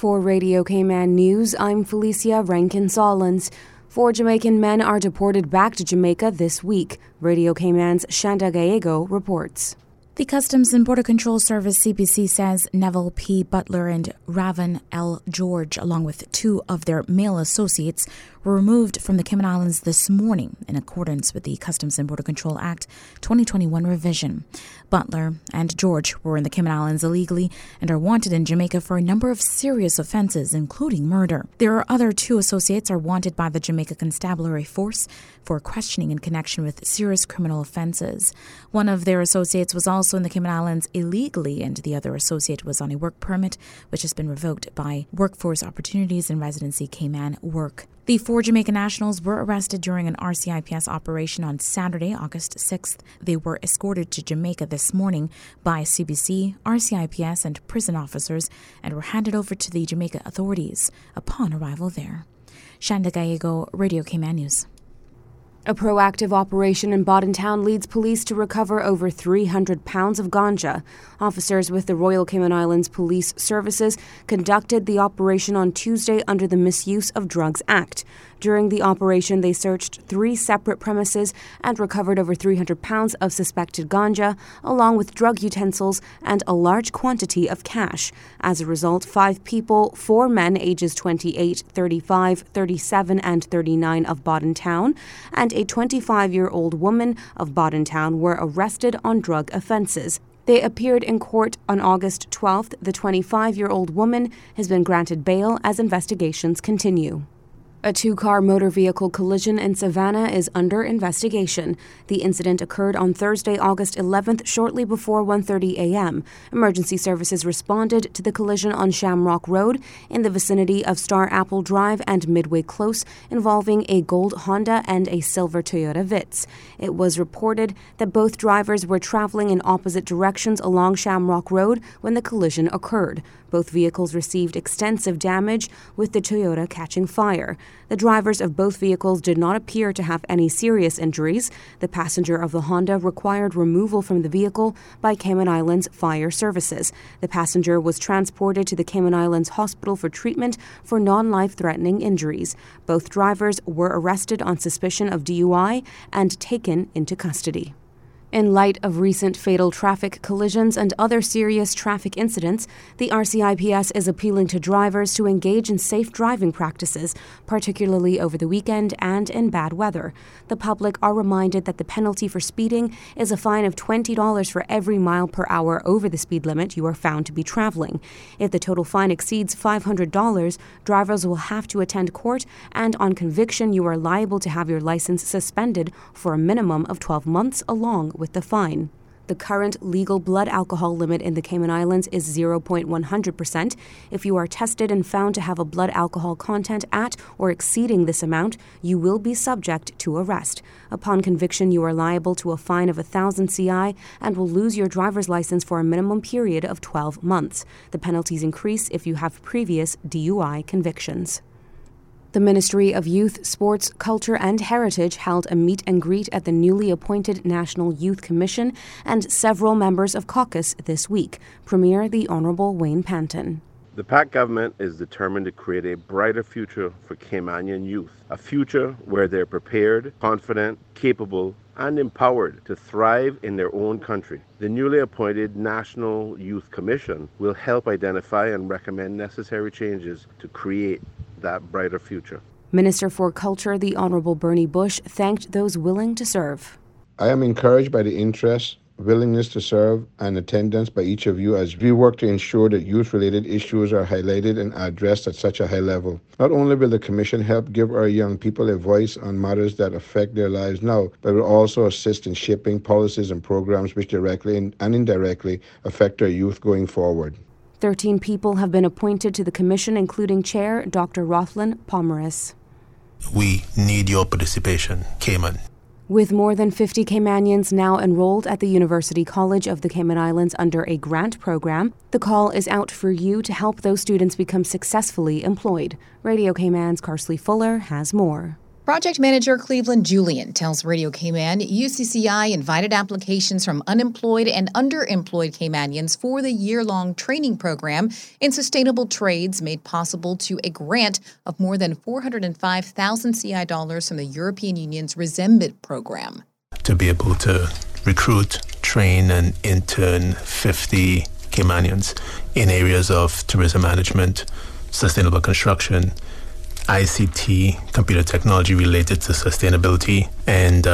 For Radio Cayman News, I'm Felicia Rankin-Solins. 4 Jamaican men are deported back to Jamaica this week. Radio Cayman's Shanda Gallego reports. The Customs and Border Control Service CBC says Neville P. Butler and Ravan L. George, along with 2 of their male associates, were removed from the Cayman Islands this morning in accordance with the Customs and Border Control Act 2021 revision. Butler and George were in the Cayman Islands illegally and are wanted in Jamaica for a number of serious offenses, including murder. Their other 2 associates are wanted by the Jamaica Constabulary Force for questioning in connection with serious criminal offenses. One of their associates was also in the Cayman Islands illegally, and the other associate was on a work permit, which has been revoked by Workforce Opportunities and Residency Cayman Work. The 4 Jamaican nationals were arrested during an RCIPS operation on Saturday, August 6th. They were escorted to Jamaica this morning by CBC, RCIPS, and prison officers, and were handed over to the Jamaica authorities upon arrival there. Shanda Gallego, Radio Cayman News. A proactive operation in Bodden Town leads police to recover over 300 pounds of ganja. Officers with the Royal Cayman Islands Police Services conducted the operation on Tuesday under the Misuse of Drugs Act. During the operation, they searched 3 separate premises and recovered over 300 pounds of suspected ganja, along with drug utensils and a large quantity of cash. As a result, 5 people, 4 men ages 28, 35, 37, and 39 of Bodden Town, and a 25-year-old woman of Bodden Town were arrested on drug offenses. They appeared in court on August 12th. The 25-year-old woman has been granted bail as investigations continue. A 2-car motor vehicle collision in Savannah is under investigation. The incident occurred on Thursday, August 11th, shortly before 1:30 a.m. Emergency services responded to the collision on Shamrock Road in the vicinity of Star Apple Drive and Midway Close, involving a gold Honda and a silver Toyota Vitz. It was reported that both drivers were traveling in opposite directions along Shamrock Road when the collision occurred. Both vehicles received extensive damage, with the Toyota catching fire. The drivers of both vehicles did not appear to have any serious injuries. The passenger of the Honda required removal from the vehicle by Cayman Islands Fire Services. The passenger was transported to the Cayman Islands Hospital for treatment for non-life-threatening injuries. Both drivers were arrested on suspicion of DUI and taken into custody. In light of recent fatal traffic collisions and other serious traffic incidents, the RCIPS is appealing to drivers to engage in safe driving practices, particularly over the weekend and in bad weather. The public are reminded that the penalty for speeding is a fine of $20 for every mile per hour over the speed limit you are found to be traveling. If the total fine exceeds $500, drivers will have to attend court, and on conviction, you are liable to have your license suspended for a minimum of 12 months along with the fine. The current legal blood alcohol limit in the Cayman Islands is 0.100%. If you are tested and found to have a blood alcohol content at or exceeding this amount, you will be subject to arrest. Upon conviction, you are liable to a fine of 1,000 CI and will lose your driver's license for a minimum period of 12 months. The penalties increase if you have previous DUI convictions. The Ministry of Youth, Sports, Culture and Heritage held a meet and greet at the newly appointed National Youth Commission and several members of caucus this week. Premier the Honourable Wayne Panton. The PAC government is determined to create a brighter future for Caymanian youth, a future where they're prepared, confident, capable and empowered to thrive in their own country. The newly appointed National Youth Commission will help identify and recommend necessary changes to create that brighter future. Minister for Culture, the Honourable Bernie Bush, thanked those willing to serve. I am encouraged by the interest, willingness to serve, and attendance by each of you as we work to ensure that youth-related issues are highlighted and addressed at such a high level. Not only will the Commission help give our young people a voice on matters that affect their lives now, but will also assist in shaping policies and programs which directly and indirectly affect our youth going forward. 13 people have been appointed to the commission, including Chair Dr. Rothlin Pomeris. We need your participation, Cayman. With more than 50 Caymanians now enrolled at the University College of the Cayman Islands under a grant program, the call is out for you to help those students become successfully employed. Radio Cayman's Carsley Fuller has more. Project manager Cleveland Julian tells Radio Cayman UCCI invited applications from unemployed and underemployed Caymanians for the year-long training program in sustainable trades made possible to a grant of more than $405,000 CI dollars from the European Union's Resembit program. To be able to recruit, train, and intern 50 Caymanians in areas of tourism management, sustainable construction, ICT, computer technology related to sustainability, and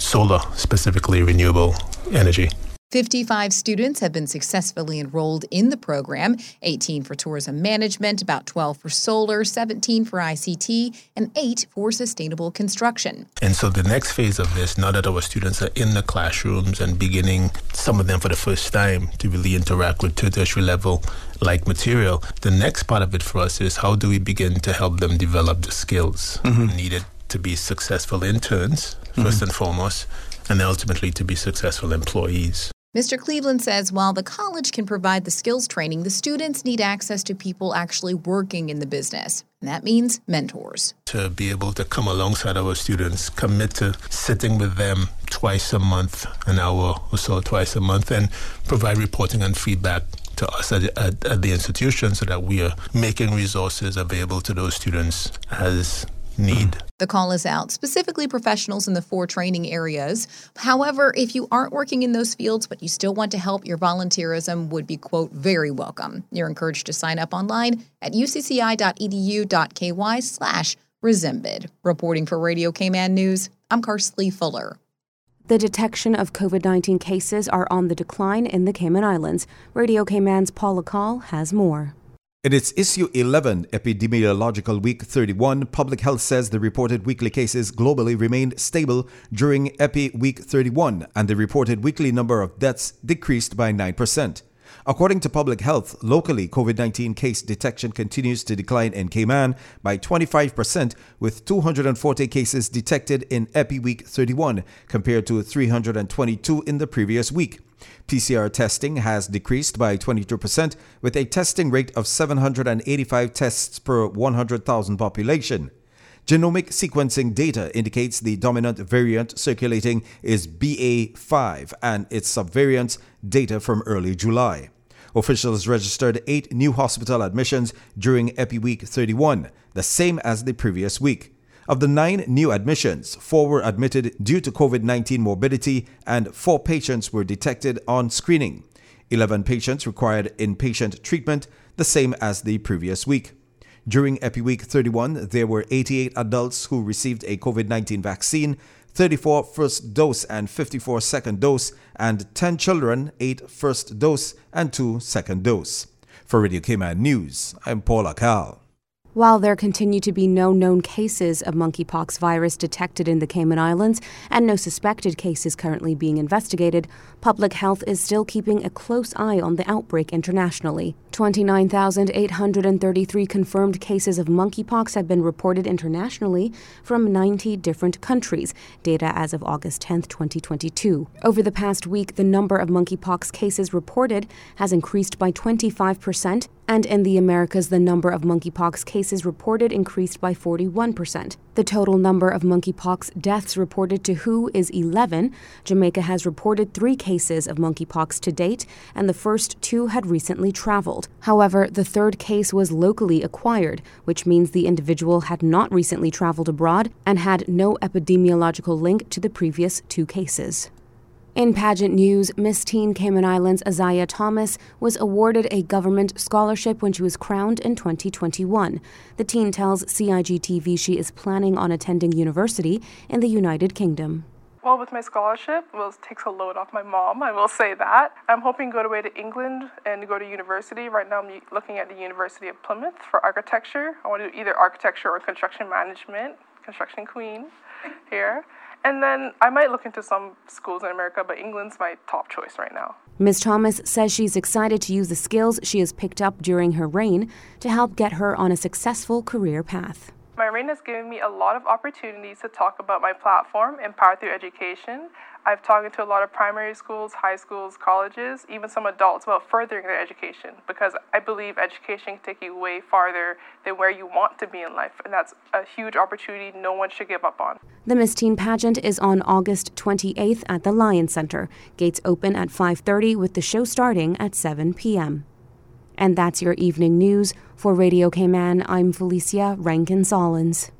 solar, specifically renewable energy. 55 students have been successfully enrolled in the program, 18 for tourism management, about 12 for solar, 17 for ICT, and 8 for sustainable construction. And so the next phase of this, now that our students are in the classrooms and beginning, some of them for the first time, to really interact with tertiary level like material, the next part of it for us is how do we begin to help them develop the skills needed to be successful interns, first and foremost, and ultimately to be successful employees. Mr. Cleveland says while the college can provide the skills training, the students need access to people actually working in the business. And that means mentors. To be able to come alongside our students, commit to sitting with them twice a month, an hour or so twice a month, and provide reporting and feedback to us at the institution so that we are making resources available to those students as need. The call is out, specifically professionals in the 4 training areas. However, if you aren't working in those fields, but you still want to help, your volunteerism would be, quote, very welcome. You're encouraged to sign up online at ucci.edu.ky/Resembit. Reporting for Radio Cayman News, I'm Karsley Fuller. The detection of COVID-19 cases are on the decline in the Cayman Islands. Radio Cayman's Paula Call has more. In its Issue 11, Epidemiological Week 31, Public Health says the reported weekly cases globally remained stable during Epi Week 31, and the reported weekly number of deaths decreased by 9%. According to Public Health, locally, COVID-19 case detection continues to decline in Cayman by 25%, with 240 cases detected in Epi Week 31, compared to 322 in the previous week. PCR testing has decreased by 22%, with a testing rate of 785 tests per 100,000 population. Genomic sequencing data indicates the dominant variant circulating is BA.5 and its subvariants, data from early July. Officials registered 8 new hospital admissions during Epi Week 31, the same as the previous week. Of the 9 new admissions, 4 were admitted due to COVID-19 morbidity and 4 patients were detected on screening. 11 patients required inpatient treatment, the same as the previous week. During Epi Week 31, there were 88 adults who received a COVID-19 vaccine, 34 first dose and 54 second dose, and 10 children, 8 first dose and 2 second dose. For Radio Cayman News, I'm Paula Call. While there continue to be no known cases of monkeypox virus detected in the Cayman Islands and no suspected cases currently being investigated, Public Health is still keeping a close eye on the outbreak internationally. 29,833 confirmed cases of monkeypox have been reported internationally from 90 different countries, data as of August 10, 2022. Over the past week, the number of monkeypox cases reported has increased by 25%, and in the Americas, the number of monkeypox cases reported increased by 41%. The total number of monkeypox deaths reported to WHO is 11. Jamaica has reported 3 cases of monkeypox to date, and the first 2 had recently traveled. However, the 3rd case was locally acquired, which means the individual had not recently traveled abroad and had no epidemiological link to the previous 2 cases. In pageant news, Miss Teen Cayman Islands Azaya Thomas was awarded a government scholarship when she was crowned in 2021. The teen tells CIGTV she is planning on attending university in the United Kingdom. Well, with my scholarship, it takes a load off my mom, I will say that. I'm hoping to go away to England and go to university. Right now I'm looking at the University of Plymouth for architecture. I want to do either architecture or construction management, construction queen here. And then I might look into some schools in America, but England's my top choice right now. Ms. Thomas says she's excited to use the skills she has picked up during her reign to help get her on a successful career path. My reign has given me a lot of opportunities to talk about my platform, Empower Through Education. I've talked to a lot of primary schools, high schools, colleges, even some adults about furthering their education, because I believe education can take you way farther than where you want to be in life, and that's a huge opportunity no one should give up on. The Miss Teen pageant is on August 28th at the Lion Center. Gates open at 5:30 with the show starting at 7 p.m. And that's your evening news. For Radio K-Man, I'm Felicia Rankin-Solins.